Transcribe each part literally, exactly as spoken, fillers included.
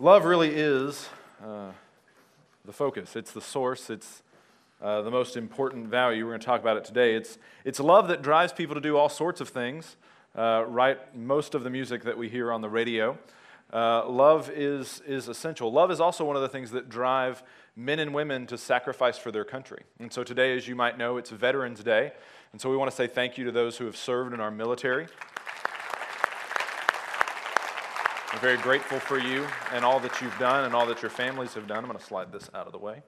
love really is uh, the focus. It's the source. It's uh, the most important value. We're going to talk about it today. It's, it's love that drives people to do all sorts of things, uh, write most of the music that we hear on the radio. Uh, love is, is essential. Love is also one of the things that drive men and women to sacrifice for their country. And so today, as you might know, it's Veterans Day. And so we want to say thank you to those who have served in our military. I'm very grateful for you and all that you've done and all that your families have done. I'm going to slide this out of the way.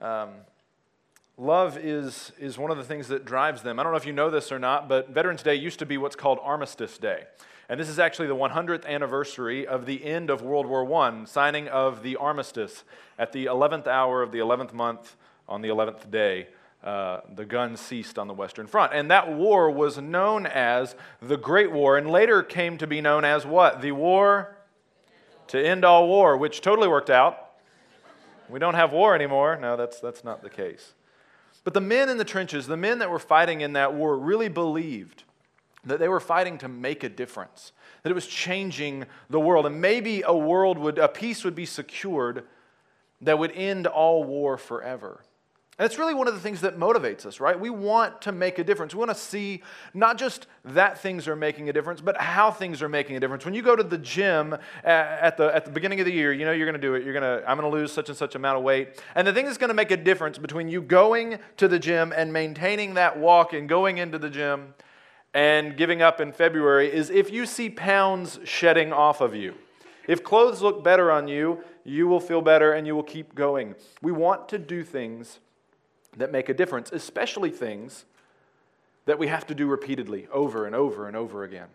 Um, love is, is one of the things that drives them. I don't know if you know this or not, but Veterans Day used to be what's called Armistice Day. And this is actually the one hundredth anniversary of the end of World War One, signing of the armistice at the eleventh hour of the eleventh month on the eleventh day. Uh, the guns ceased on the Western Front. And that war was known as the Great War, and later came to be known as what? The War to End All War, which totally worked out. We don't have war anymore. No, that's, that's not the case. But the men in the trenches, the men that were fighting in that war, really believed that they were fighting to make a difference, that it was changing the world, and maybe a world would, a peace would be secured that would end all war forever. And it's really one of the things that motivates us, right? We want to make a difference. We want to see not just that things are making a difference, but how things are making a difference. When you go to the gym at the, at the beginning of the year, you know you're going to do it. You're going to, I'm going to lose such and such amount of weight. And the thing that's going to make a difference between you going to the gym and maintaining that walk and going into the gym and giving up in February is if you see pounds shedding off of you. If clothes look better on you, you will feel better and you will keep going. We want to do things that make a difference, especially things that we have to do repeatedly, over and over and over again.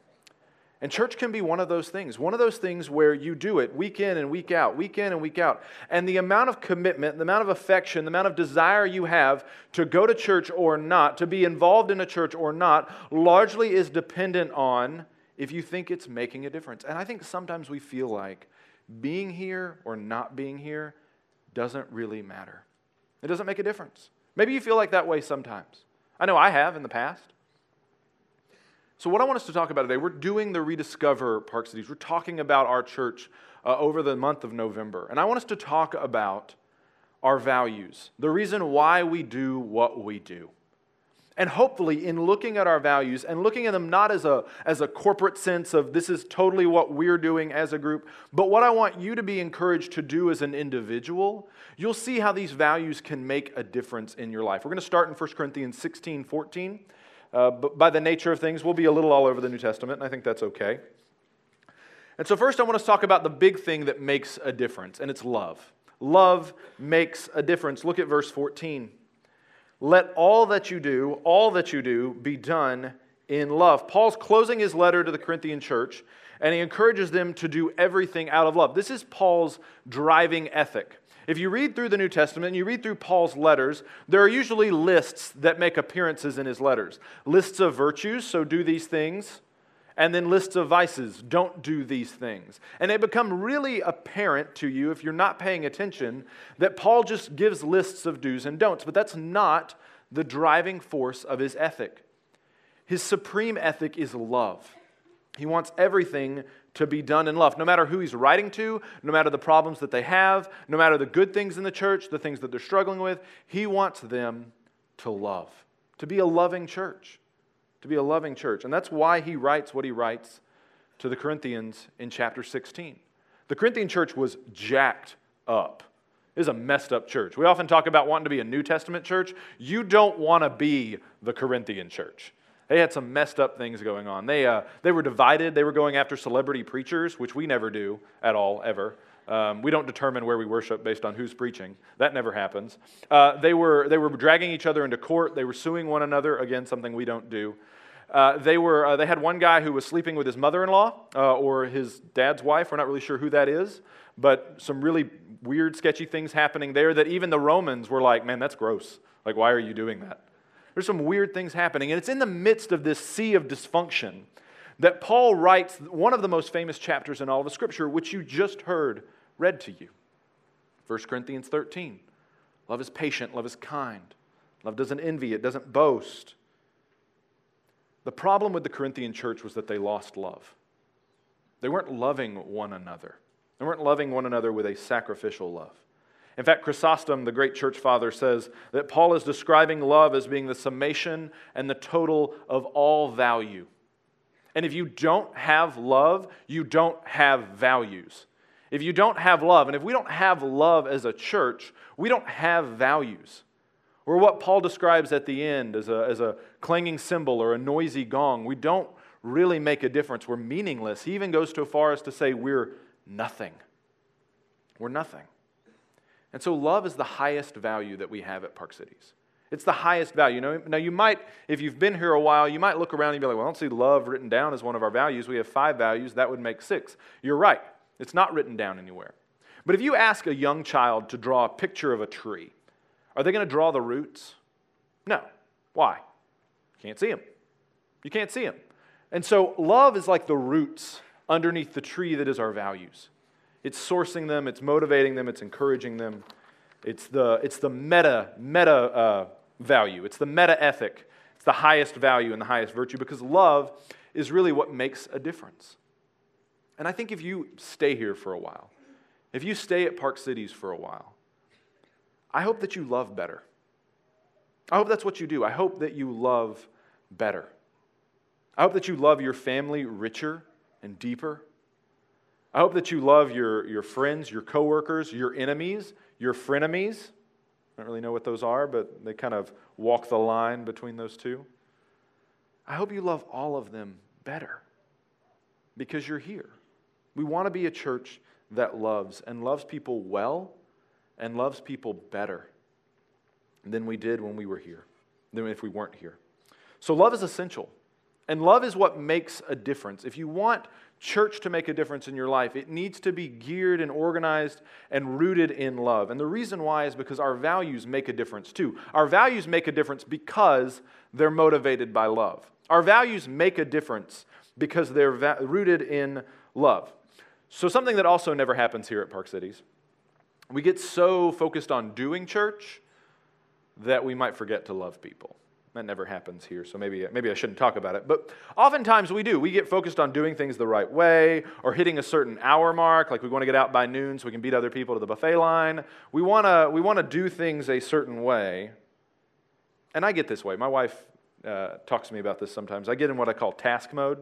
And church can be one of those things, one of those things where you do it week in and week out, week in and week out. And the amount of commitment, the amount of affection, the amount of desire you have to go to church or not, to be involved in a church or not, largely is dependent on if you think it's making a difference. And I think sometimes we feel like being here or not being here doesn't really matter. It doesn't make a difference. Maybe you feel like that way sometimes. I know I have in the past. So what I want us to talk about today, we're doing the Rediscover Park Cities. We're talking about our church uh, over the month of November. And I want us to talk about our values, the reason why we do what we do. And hopefully in looking at our values and looking at them not as a, as a corporate sense of this is totally what we're doing as a group, but what I want you to be encouraged to do as an individual, you'll see how these values can make a difference in your life. We're going to start in First Corinthians sixteen fourteen. Uh, but by the nature of things, we'll be a little all over the New Testament, and I think that's okay. And so first I want to talk about the big thing that makes a difference, and it's love. Love makes a difference. Look at verse fourteen. Let all that you do, all that you do, be done in love. Paul's closing his letter to the Corinthian church, and he encourages them to do everything out of love. This is Paul's driving ethic. If you read through the New Testament and you read through Paul's letters, there are usually lists that make appearances in his letters. Lists of virtues, so do these things, and then lists of vices, don't do these things. And they become really apparent to you, if you're not paying attention, that Paul just gives lists of do's and don'ts, but that's not the driving force of his ethic. His supreme ethic is love. He wants everything to be done in love, no matter who he's writing to, no matter the problems that they have, no matter the good things in the church, the things that they're struggling with. He wants them to love, to be a loving church. To be a loving church. And that's why he writes what he writes to the Corinthians in chapter sixteen. The Corinthian church was jacked up. It was a messed up church. We often talk about wanting to be a New Testament church. You don't want to be the Corinthian church. They had some messed up things going on. They, uh, they were divided. They were going after celebrity preachers, which we never do at all, ever. Um, we don't determine where we worship based on who's preaching. That never happens. Uh, they were they were dragging each other into court. They were suing one another. Again, something we don't do. Uh, they were uh, they had one guy who was sleeping with his mother-in-law uh, or his dad's wife. We're not really sure who that is, but some really weird, sketchy things happening there that even the Romans were like, man, that's gross. Like, why are you doing that? There's some weird things happening, and it's in the midst of this sea of dysfunction that Paul writes one of the most famous chapters in all of Scripture, which you just heard read to you. First Corinthians thirteen. Love is patient. Love is kind. Love doesn't envy. It doesn't boast. The problem with the Corinthian church was that they lost love. They weren't loving one another. They weren't loving one another with a sacrificial love. In fact, Chrysostom, the great church father, says that Paul is describing love as being the summation and the total of all value. And if you don't have love, you don't have values. If you don't have love, and if we don't have love as a church, we don't have values. Or what Paul describes at the end as a, as a clanging cymbal or a noisy gong. We don't really make a difference. We're meaningless. He even goes so far as to say we're nothing. We're nothing. And so love is the highest value that we have at Park Cities. It's the highest value. Now, now, you might, if you've been here a while, you might look around and be like, well, I don't see love written down as one of our values. We have five values. That would make six. You're right. It's not written down anywhere. But if you ask a young child to draw a picture of a tree, are they going to draw the roots? No. Why? You can't see them. You can't see them. And so love is like the roots underneath the tree that is our values. It's sourcing them. It's motivating them. It's encouraging them. It's the, it's the meta, meta uh, value. It's the meta ethic. It's the highest value and the highest virtue, because love is really what makes a difference. And I think if you stay here for a while, if you stay at Park Cities for a while, I hope that you love better. I hope that's what you do. I hope that you love better. I hope that you love your family richer and deeper. I hope that you love your, your friends, your coworkers, your enemies, your frenemies. I don't really know what those are, but they kind of walk the line between those two. I hope you love all of them better because you're here. We want to be a church that loves and loves people well and loves people better than we did when we were here, than if we weren't here. So love is essential. And love is what makes a difference. If you want church to make a difference in your life, it needs to be geared and organized and rooted in love. And the reason why is because our values make a difference too. Our values make a difference because they're motivated by love. Our values make a difference because they're va- rooted in love. So something that also never happens here at Park Cities, we get so focused on doing church that we might forget to love people. That never happens here, so maybe maybe I shouldn't talk about it. But oftentimes we do. We get focused on doing things the right way or hitting a certain hour mark, like we want to get out by noon so we can beat other people to the buffet line. We want to we want to do things a certain way. And I get this way. My wife uh, talks to me about this sometimes. I get in what I call task mode,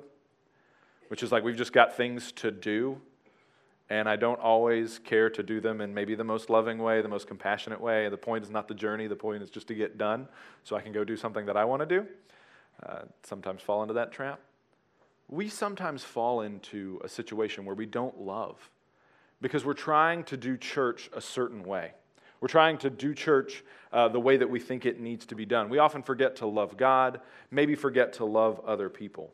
which is like we've just got things to do, and I don't always care to do them in maybe the most loving way, the most compassionate way. The point is not the journey. The point is just to get done so I can go do something that I want to do. Uh, sometimes fall into that trap. We sometimes fall into a situation where we don't love because we're trying to do church a certain way. We're trying to do church uh, the way that we think it needs to be done. We often forget to love God, maybe forget to love other people.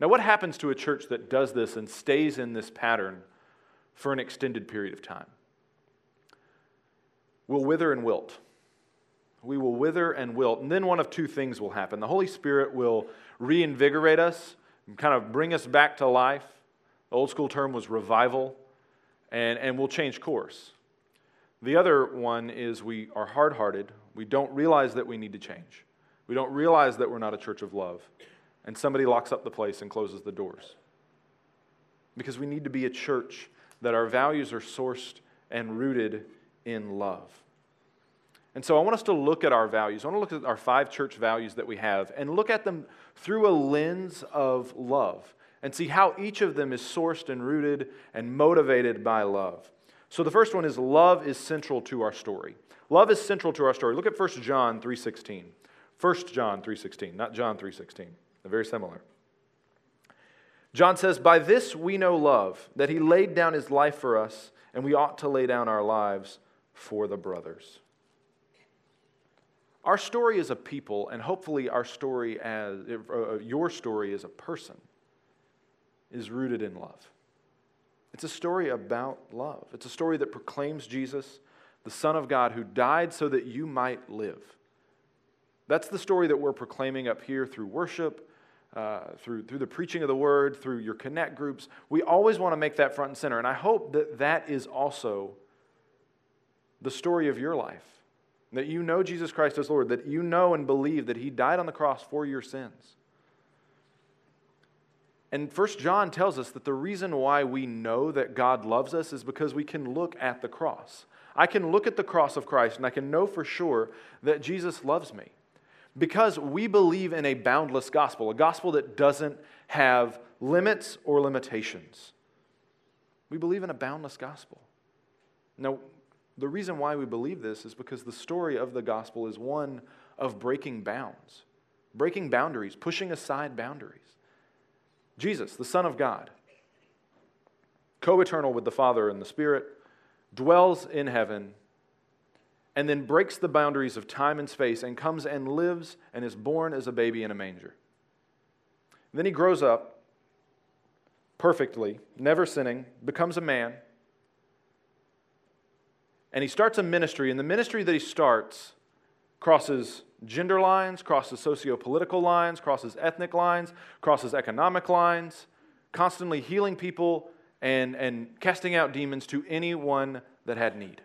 Now, what happens to a church that does this and stays in this pattern for an extended period of time? We'll wither and wilt. We will wither and wilt. And then one of two things will happen. The Holy Spirit will reinvigorate us and kind of bring us back to life. The old school term was revival. And, and we'll change course. The other one is we are hard-hearted. We don't realize that we need to change. We don't realize that we're not a church of love. And somebody locks up the place and closes the doors. Because we need to be a church that our values are sourced and rooted in love. And so I want us to look at our values. I want to look at our five church values that we have and look at them through a lens of love and see how each of them is sourced and rooted and motivated by love. So the first one is love is central to our story. Love is central to our story. Look at First John three sixteen. First John three sixteen, not John three sixteen. They're very similar. John says, by this we know love, that he laid down his life for us, and we ought to lay down our lives for the brothers. Our story as a people, and hopefully our story as, uh, your story as a person, is rooted in love. It's a story about love. It's a story that proclaims Jesus, the Son of God, who died so that you might live. That's the story that we're proclaiming up here through worship, Uh, through, through the preaching of the Word, through your connect groups. We always want to make that front and center, and I hope that that is also the story of your life, that you know Jesus Christ as Lord, that you know and believe that He died on the cross for your sins. And First John tells us that the reason why we know that God loves us is because we can look at the cross. I can look at the cross of Christ and I can know for sure that Jesus loves me. Because we believe in a boundless gospel, a gospel that doesn't have limits or limitations. We believe in a boundless gospel. Now, the reason why we believe this is because the story of the gospel is one of breaking bounds, breaking boundaries, pushing aside boundaries. Jesus, the Son of God, co-eternal with the Father and the Spirit, dwells in heaven, and then breaks the boundaries of time and space and comes and lives and is born as a baby in a manger. And then he grows up perfectly, never sinning, becomes a man, and he starts a ministry. And the ministry that he starts crosses gender lines, crosses socio-political lines, crosses ethnic lines, crosses economic lines, constantly healing people and, and casting out demons to anyone that had need.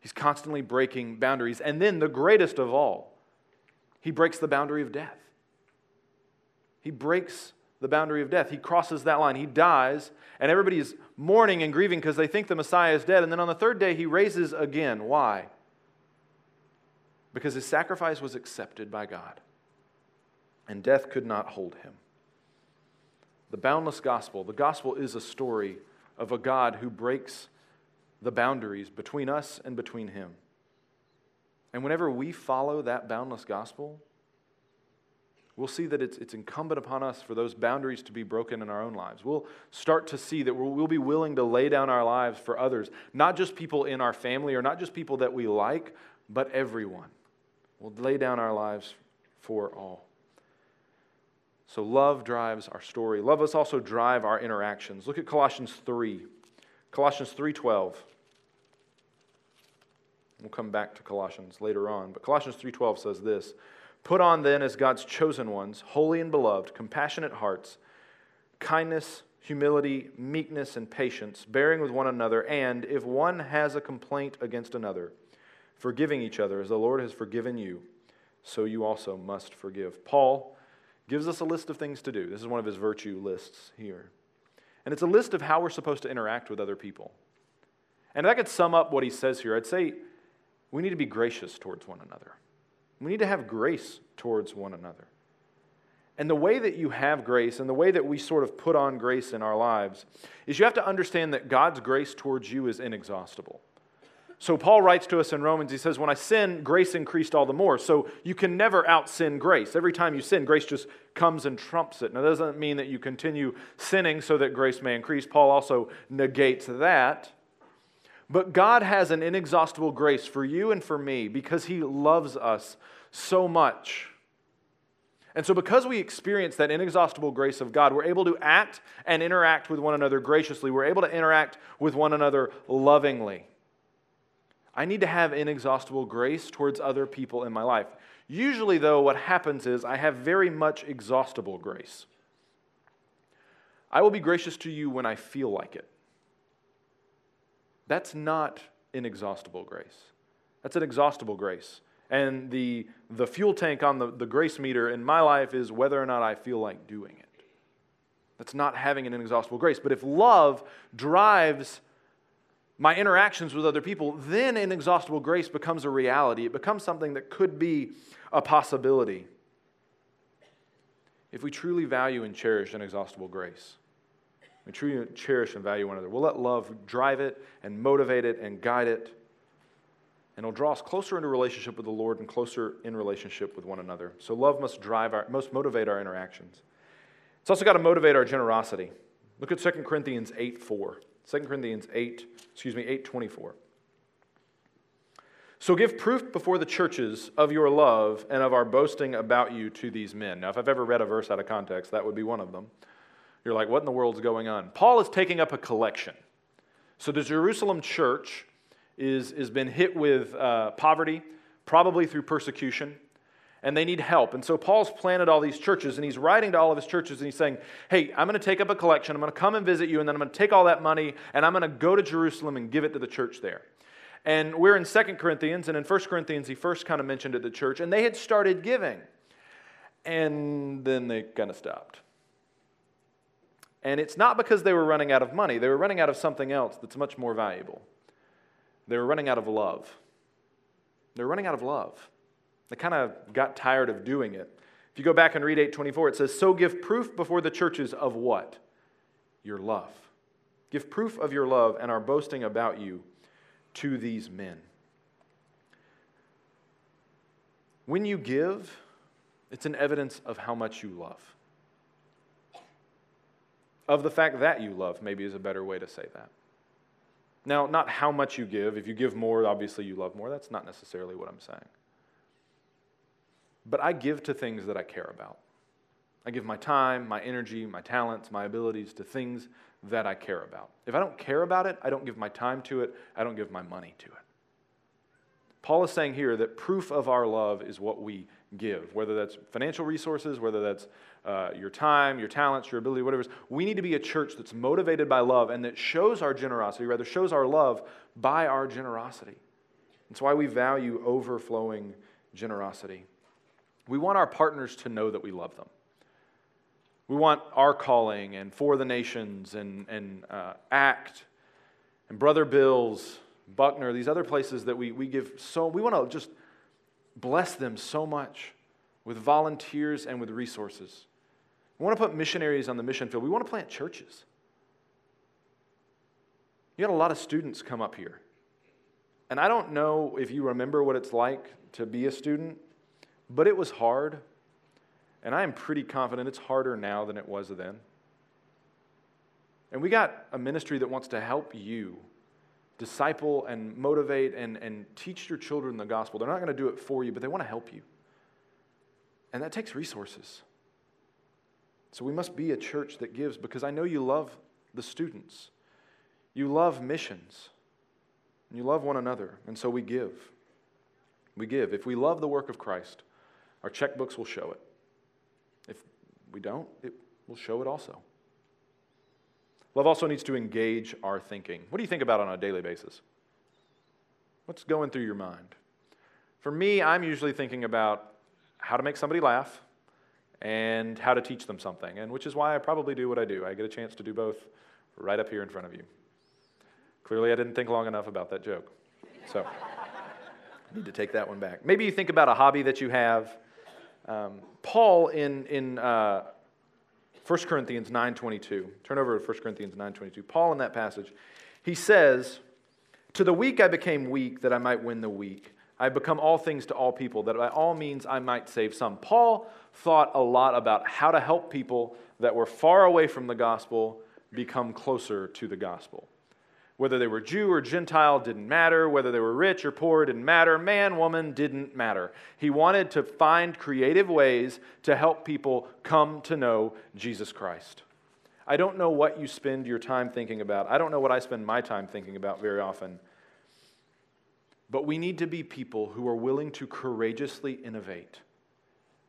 He's constantly breaking boundaries. And then the greatest of all, he breaks the boundary of death. He breaks the boundary of death. He crosses that line. He dies, and everybody is mourning and grieving because they think the Messiah is dead. And then on the third day, he raises again. Why? Because his sacrifice was accepted by God, and death could not hold him. The boundless gospel. The gospel is a story of a God who breaks the boundaries between us and between him. And whenever we follow that boundless gospel, we'll see that it's, it's incumbent upon us for those boundaries to be broken in our own lives. We'll start to see that we'll, we'll be willing to lay down our lives for others, not just people in our family or not just people that we like, but everyone. We'll lay down our lives for all. So love drives our story. Love us also drive our interactions. Look at Colossians three. Colossians three twelve. We'll come back to Colossians later on, but Colossians three twelve says this, "Put on then as God's chosen ones, holy and beloved, compassionate hearts, kindness, humility, meekness, and patience, bearing with one another, and if one has a complaint against another, forgiving each other as the Lord has forgiven you, so you also must forgive." Paul gives us a list of things to do. This is one of his virtue lists here. And it's a list of how we're supposed to interact with other people. And if I could sum up what he says here, I'd say we need to be gracious towards one another. We need to have grace towards one another. And the way that you have grace and the way that we sort of put on grace in our lives is you have to understand that God's grace towards you is inexhaustible. So Paul writes to us in Romans, he says, when I sin, grace increased all the more. So you can never out-sin grace. Every time you sin, grace just comes and trumps it. Now, that doesn't mean that you continue sinning so that grace may increase. Paul also negates that. But God has an inexhaustible grace for you and for me because he loves us so much. And so because we experience that inexhaustible grace of God, we're able to act and interact with one another graciously. We're able to interact with one another lovingly. I need to have inexhaustible grace towards other people in my life. Usually, though, what happens is I have very much exhaustible grace. I will be gracious to you when I feel like it. That's not inexhaustible grace. That's an exhaustible grace. And the, the fuel tank on the, the grace meter in my life is whether or not I feel like doing it. That's not having an inexhaustible grace. But if love drives my interactions with other people, then inexhaustible grace becomes a reality. It becomes something that could be a possibility. If we truly value and cherish inexhaustible grace, we truly cherish and value one another, we'll let love drive it and motivate it and guide it, and it'll draw us closer into relationship with the Lord and closer in relationship with one another. So love must drive our, must motivate our interactions. It's also got to motivate our generosity. Look at Second Corinthians eight four. Second Corinthians eight, excuse me, eight twenty-four. So give proof before the churches of your love and of our boasting about you to these men. Now, if I've ever read a verse out of context, that would be one of them. You're like, what in the world's going on? Paul is taking up a collection. So the Jerusalem church is has been hit with uh, poverty, probably through persecution, and they need help. And so Paul's planted all these churches, and he's writing to all of his churches, and he's saying, hey, I'm going to take up a collection, I'm going to come and visit you, and then I'm going to take all that money, and I'm going to go to Jerusalem and give it to the church there. And we're in Second Corinthians, and in First Corinthians, he first kind of mentioned it to the church, and they had started giving. And then they kind of stopped. And it's not because they were running out of money. They were running out of something else that's much more valuable. They were running out of love. They were running out of love. They kind of got tired of doing it. If you go back and read eight twenty-four, it says, "So give proof before the churches of what? Your love. Give proof of your love and our boasting about you to these men." When you give, it's an evidence of how much you love. Of the fact that you love, maybe, is a better way to say that. Now, not how much you give. If you give more, obviously you love more. That's not necessarily what I'm saying. But I give to things that I care about. I give my time, my energy, my talents, my abilities to things that I care about. If I don't care about it, I don't give my time to it. I don't give my money to it. Paul is saying here that proof of our love is what we give, whether that's financial resources, whether that's uh, your time, your talents, your ability, whatever it is. We need to be a church that's motivated by love and that shows our generosity, rather shows our love by our generosity. That's why we value overflowing generosity. We want our partners to know that we love them. We want Our Calling and For the Nations and, and uh, ACT and Brother Bill's, Buckner, these other places that we, we give so, we want to just bless them so much with volunteers and with resources. We want to put missionaries on the mission field. We want to plant churches. You had a lot of students come up here. And I don't know if you remember what it's like to be a student, but it was hard. And I am pretty confident it's harder now than it was then. And we got a ministry that wants to help you disciple and motivate and, and teach your children the gospel. They're not going to do it for you, but they want to help you. And that takes resources. So we must be a church that gives, because I know you love the students. You love missions. And you love one another. And so we give. We give. If we love the work of Christ, our checkbooks will show it. If we don't, it will show it also. Love also needs to engage our thinking. What do you think about on a daily basis? What's going through your mind? For me, I'm usually thinking about how to make somebody laugh and how to teach them something, and which is why I probably do what I do. I get a chance to do both right up here in front of you. Clearly, I didn't think long enough about that joke, so I need to take that one back. Maybe you think about a hobby that you have. Um, Paul in... in uh, First Corinthians nine twenty-two. Turn over to First Corinthians nine twenty-two. Paul in that passage, he says, "To the weak I became weak, that I might win the weak. I have become all things to all people, that by all means I might save some." Paul thought a lot about how to help people that were far away from the gospel become closer to the gospel. Whether they were Jew or Gentile didn't matter. Whether they were rich or poor didn't matter. Man, woman didn't matter. He wanted to find creative ways to help people come to know Jesus Christ. I don't know what you spend your time thinking about. I don't know what I spend my time thinking about very often. But we need to be people who are willing to courageously innovate,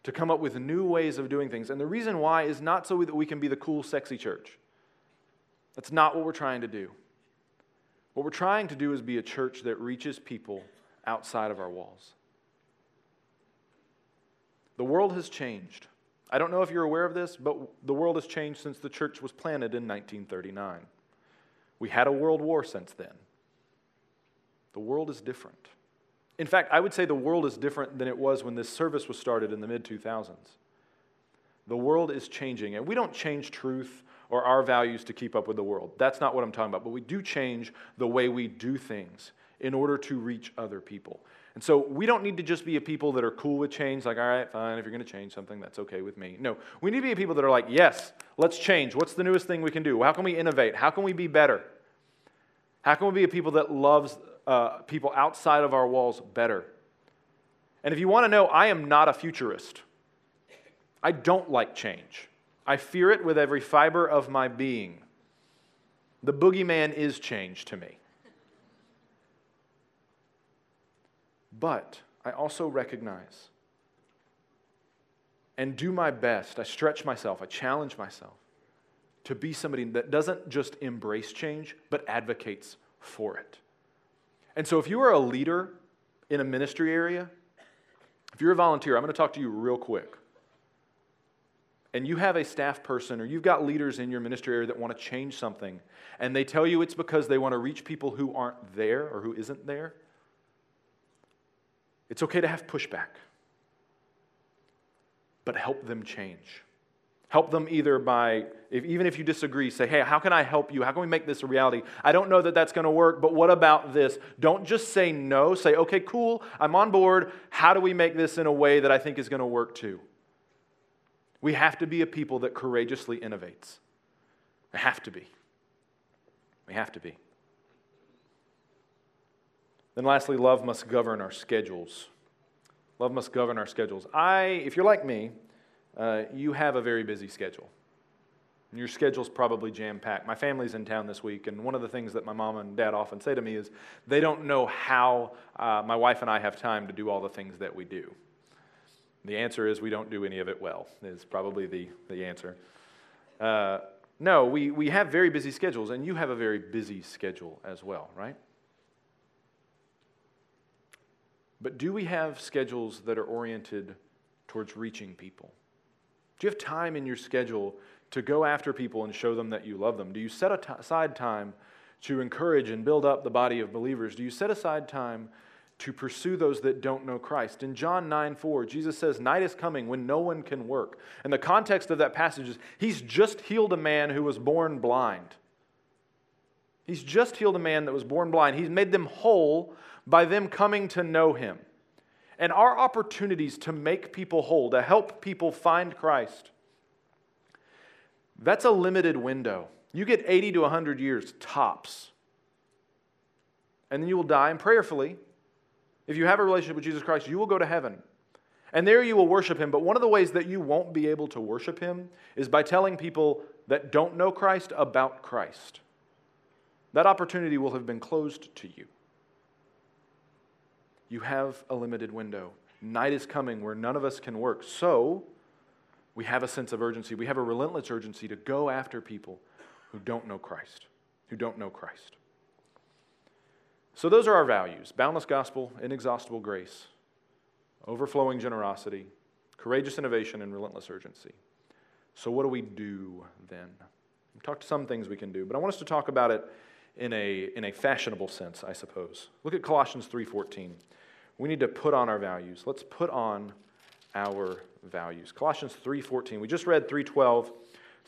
to come up with new ways of doing things. And the reason why is not so that we can be the cool, sexy church. That's not what we're trying to do. What we're trying to do is be a church that reaches people outside of our walls. The world has changed. I don't know if you're aware of this, but the world has changed since the church was planted in nineteen thirty-nine. We had a world war since then. The world is different. In fact, I would say the world is different than it was when this service was started in the mid two thousands. The world is changing, and we don't change truth or our values to keep up with the world. That's not what I'm talking about. But we do change the way we do things in order to reach other people. And so we don't need to just be a people that are cool with change, like, all right, fine, if you're going to change something, that's okay with me. No, we need to be people that are like, yes, let's change. What's the newest thing we can do? How can we innovate? How can we be better? How can we be a people that loves uh, people outside of our walls better? And if you want to know, I am not a futurist. I don't like change. I fear it with every fiber of my being. The boogeyman is change to me. But I also recognize and do my best. I stretch myself. I challenge myself to be somebody that doesn't just embrace change, but advocates for it. And so if you are a leader in a ministry area, if you're a volunteer, I'm going to talk to you real quick. and you have a staff person or you've got leaders in your ministry area that want to change something, and they tell you it's because they want to reach people who aren't there or who isn't there, it's okay to have pushback. But help them change. Help them either by, if, even if you disagree, say, hey, how can I help you? How can we make this a reality? I don't know that that's going to work, but what about this? Don't just say no. Say, okay, cool, I'm on board. How do we make this in a way that I think is going to work too? We have to be a people that courageously innovates. We have to be. We have to be. Then lastly, love must govern our schedules. Love must govern our schedules. I, if you're like me, Uh, you have a very busy schedule. Your schedule's probably jam-packed. My family's in town this week, and one of the things that my mom and dad often say to me is they don't know how uh, my wife and I have time to do all the things that we do. The answer is we don't do any of it well, is probably the, the answer. Uh, no, we, we have very busy schedules, and you have a very busy schedule as well, right? But do we have schedules that are oriented towards reaching people? Do you have time in your schedule to go after people and show them that you love them? Do you set aside time to encourage and build up the body of believers? Do you set aside time to pursue those that don't know Christ? In John nine four, Jesus says, night is coming when no one can work. And the context of that passage is he's just healed a man who was born blind. He's just healed a man that was born blind. He's made them whole by them coming to know him. And our opportunities to make people whole, to help people find Christ, that's a limited window. You get eighty to one hundred years, tops. And then you will die, and prayerfully, if you have a relationship with Jesus Christ, you will go to heaven. And there you will worship Him. But one of the ways that you won't be able to worship Him is by telling people that don't know Christ about Christ. That opportunity will have been closed to you. You have a limited window. Night is coming where none of us can work. So we have a sense of urgency. We have a relentless urgency to go after people who don't know Christ, who don't know Christ. So those are our values: boundless gospel, inexhaustible grace, overflowing generosity, courageous innovation, and relentless urgency. So what do we do then? We've talked some things we can do, but I want us to talk about it in a, in a fashionable sense, I suppose. Look at Colossians three fourteen. We need to put on our values. Let's put on our values. Colossians three fourteen. We just read three twelve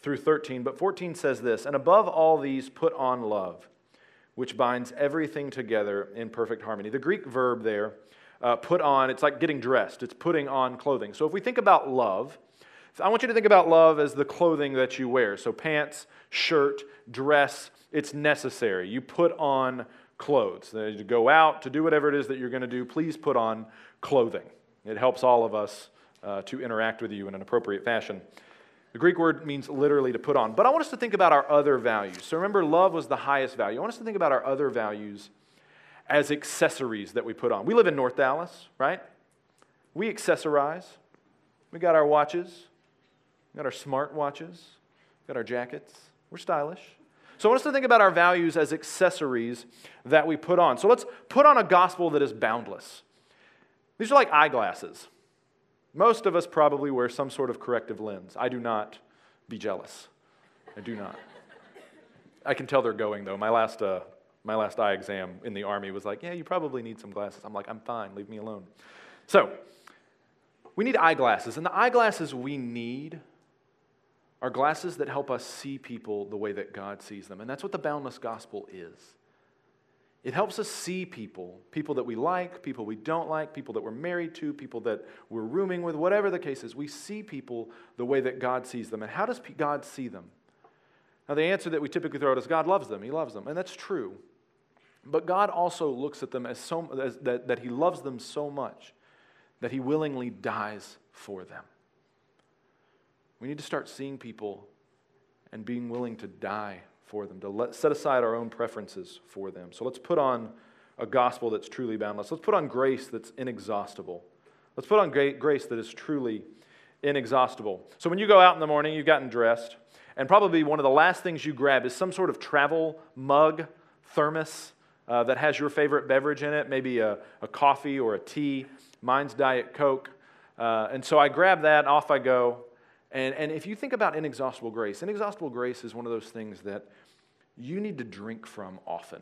through thirteen, but fourteen says this, and above all these put on love, which binds everything together in perfect harmony. The Greek verb there, uh, put on, it's like getting dressed. It's putting on clothing. So if we think about love, I want you to think about love as the clothing that you wear. So pants, shirt, dress, it's necessary. You put on clothes. To go out, to do whatever it is that you're going to do, please put on clothing. It helps all of us uh, to interact with you in an appropriate fashion. The Greek word means literally to put on. But I want us to think about our other values. So remember, love was the highest value. I want us to think about our other values as accessories that we put on. We live in North Dallas, right? We accessorize. We got our watches. We got our smart watches, we got our jackets. We're stylish. So I want us to think about our values as accessories that we put on. So let's put on a gospel that is boundless. These are like eyeglasses. Most of us probably wear some sort of corrective lens. I do not. Be jealous. I do not. I can tell they're going, though. My last, uh, my last eye exam in the Army was like, yeah, you probably need some glasses. I'm like, I'm fine. Leave me alone. So we need eyeglasses. And the eyeglasses we need are glasses that help us see people the way that God sees them. And that's what the boundless gospel is. It helps us see people, people that we like, people we don't like, people that we're married to, people that we're rooming with, whatever the case is. We see people the way that God sees them. And how does God see them? Now, the answer that we typically throw out is God loves them. He loves them. And that's true. But God also looks at them as so as, that, that He loves them so much that He willingly dies for them. We need to start seeing people and being willing to die for them, to let, set aside our own preferences for them. So let's put on a gospel that's truly boundless. Let's put on grace that's inexhaustible. Let's put on grace that is truly inexhaustible. So when you go out in the morning, you've gotten dressed, and probably one of the last things you grab is some sort of travel mug, thermos, uh, that has your favorite beverage in it, maybe a, a coffee or a tea. Mine's Diet Coke. Uh, and so I grab that, off I go. And, and if you think about inexhaustible grace, inexhaustible grace is one of those things that you need to drink from often,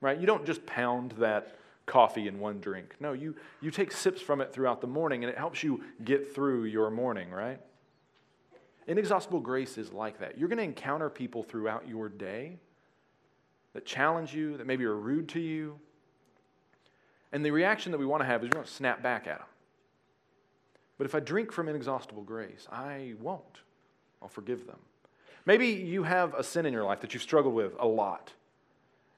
right? You don't just pound that coffee in one drink. No, you, you take sips from it throughout the morning, and it helps you get through your morning, right? Inexhaustible grace is like that. You're going to encounter people throughout your day that challenge you, that maybe are rude to you. And the reaction that we want to have is we want to snap back at them. But if I drink from inexhaustible grace, I won't. I'll forgive them. Maybe you have a sin in your life that you've struggled with a lot.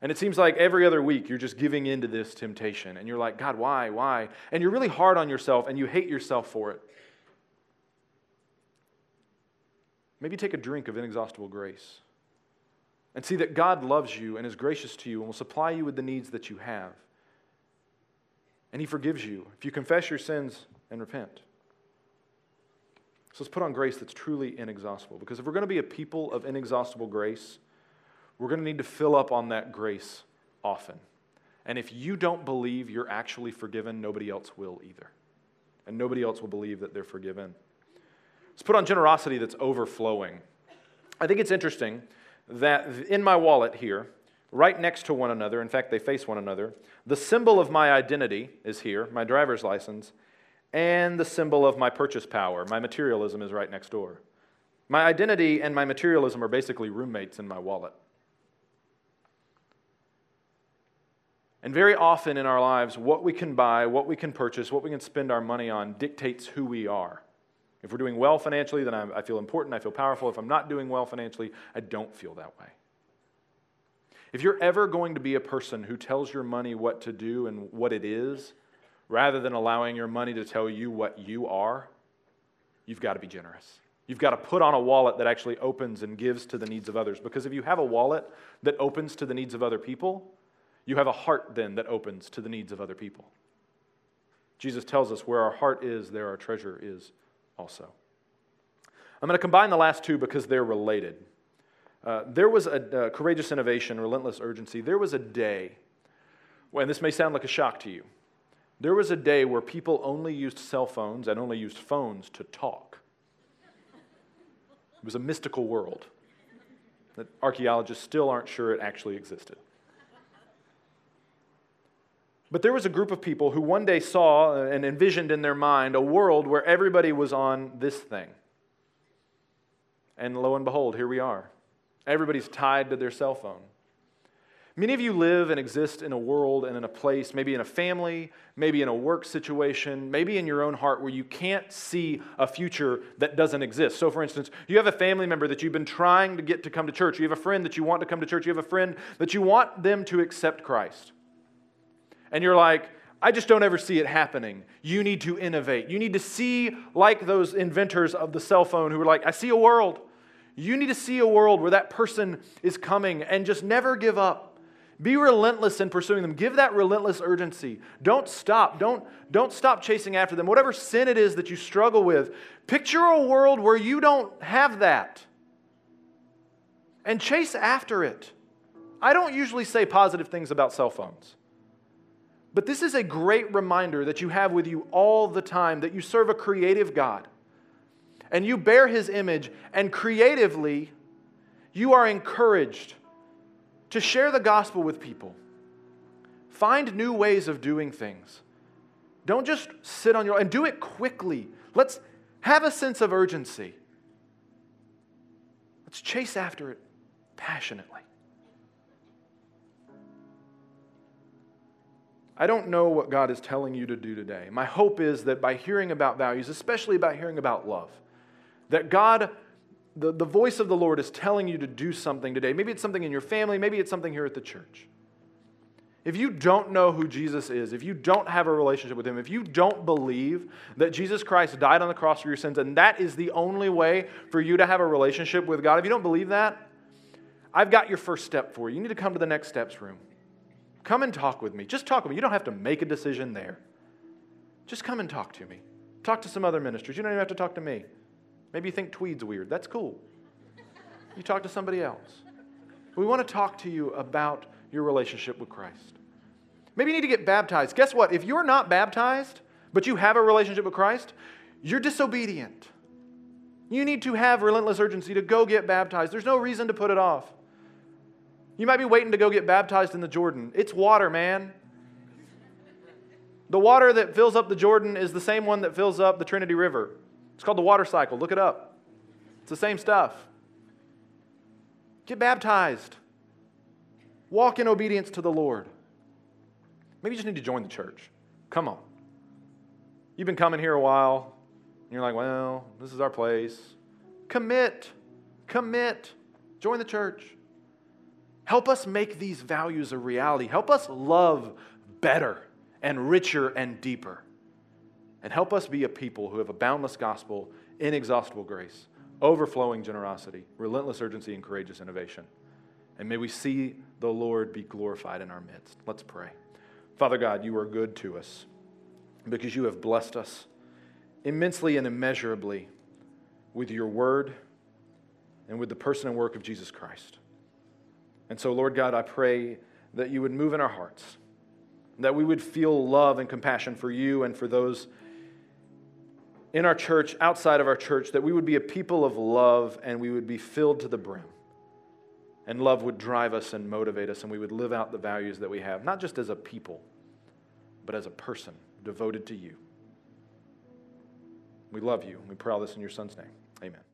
And it seems like every other week you're just giving in to this temptation. And you're like, God, why, why? And you're really hard on yourself and you hate yourself for it. Maybe take a drink of inexhaustible grace and see that God loves you and is gracious to you and will supply you with the needs that you have. And He forgives you if you confess your sins and repent. So let's put on grace that's truly inexhaustible, because if we're going to be a people of inexhaustible grace, we're going to need to fill up on that grace often. And if you don't believe you're actually forgiven, nobody else will either. And nobody else will believe that they're forgiven. Let's put on generosity that's overflowing. I think it's interesting that in my wallet here, right next to one another, in fact, they face one another, the symbol of my identity is here, my driver's license, and the symbol of my purchase power, my materialism, is right next door. My identity and my materialism are basically roommates in my wallet. And very often in our lives, what we can buy, what we can purchase, what we can spend our money on dictates who we are. If we're doing well financially, then I feel important, I feel powerful. If I'm not doing well financially, I don't feel that way. If you're ever going to be a person who tells your money what to do and what it is, rather than allowing your money to tell you what you are, you've got to be generous. You've got to put on a wallet that actually opens and gives to the needs of others. Because if you have a wallet that opens to the needs of other people, you have a heart then that opens to the needs of other people. Jesus tells us where our heart is, there our treasure is also. I'm going to combine the last two because they're related. Uh, there was a uh, courageous innovation, relentless urgency. There was a day, well, and this may sound like a shock to you, there was a day where people only used cell phones and only used phones to talk. It was a mystical world that archaeologists still aren't sure it actually existed. But there was a group of people who one day saw and envisioned in their mind a world where everybody was on this thing. And lo and behold, here we are. Everybody's tied to their cell phone. Many of you live and exist in a world and in a place, maybe in a family, maybe in a work situation, maybe in your own heart where you can't see a future that doesn't exist. So for instance, you have a family member that you've been trying to get to come to church. You have a friend that you want to come to church. You have a friend that you want them to accept Christ. And you're like, I just don't ever see it happening. You need to innovate. You need to see like those inventors of the cell phone who were like, I see a world. You need to see a world where that person is coming, and just never give up. Be relentless in pursuing them. Give that relentless urgency. Don't stop. Don't, don't stop chasing after them. Whatever sin it is that you struggle with, picture a world where you don't have that and chase after it. I don't usually say positive things about cell phones, but this is a great reminder that you have with you all the time that you serve a creative God and you bear His image, and creatively you are encouraged to share the gospel with people. Find new ways of doing things. Don't just sit on your, and do it quickly. Let's have a sense of urgency. Let's chase after it passionately. I don't know what God is telling you to do today. My hope is that by hearing about values, especially by hearing about love, that God The, the voice of the Lord is telling you to do something today. Maybe it's something in your family. Maybe it's something here at the church. If you don't know who Jesus is, if you don't have a relationship with Him, if you don't believe that Jesus Christ died on the cross for your sins, and that is the only way for you to have a relationship with God, if you don't believe that, I've got your first step for you. You need to come to the Next Steps room. Come and talk with me. Just talk with me. You don't have to make a decision there. Just come and talk to me. Talk to some other ministers. You don't even have to talk to me. Maybe you think tweed's weird. That's cool. You talk to somebody else. We want to talk to you about your relationship with Christ. Maybe you need to get baptized. Guess what? If you're not baptized, but you have a relationship with Christ, you're disobedient. You need to have relentless urgency to go get baptized. There's no reason to put it off. You might be waiting to go get baptized in the Jordan. It's water, man. The water that fills up the Jordan is the same one that fills up the Trinity River. It's called the water cycle. Look it up. It's the same stuff. Get baptized. Walk in obedience to the Lord. Maybe you just need to join the church. Come on. You've been coming here a while, and you're like, well, this is our place. Commit. Commit. Join the church. Help us make these values a reality. Help us love better and richer and deeper. And help us be a people who have a boundless gospel, inexhaustible grace, overflowing generosity, relentless urgency, and courageous innovation. And may we see the Lord be glorified in our midst. Let's pray. Father God, you are good to us because you have blessed us immensely and immeasurably with your word and with the person and work of Jesus Christ. And so, Lord God, I pray that you would move in our hearts, that we would feel love and compassion for you and for those in our church, outside of our church, that we would be a people of love and we would be filled to the brim. And love would drive us and motivate us, and we would live out the values that we have, not just as a people, but as a person devoted to you. We love you. We pray all this in your Son's name. Amen.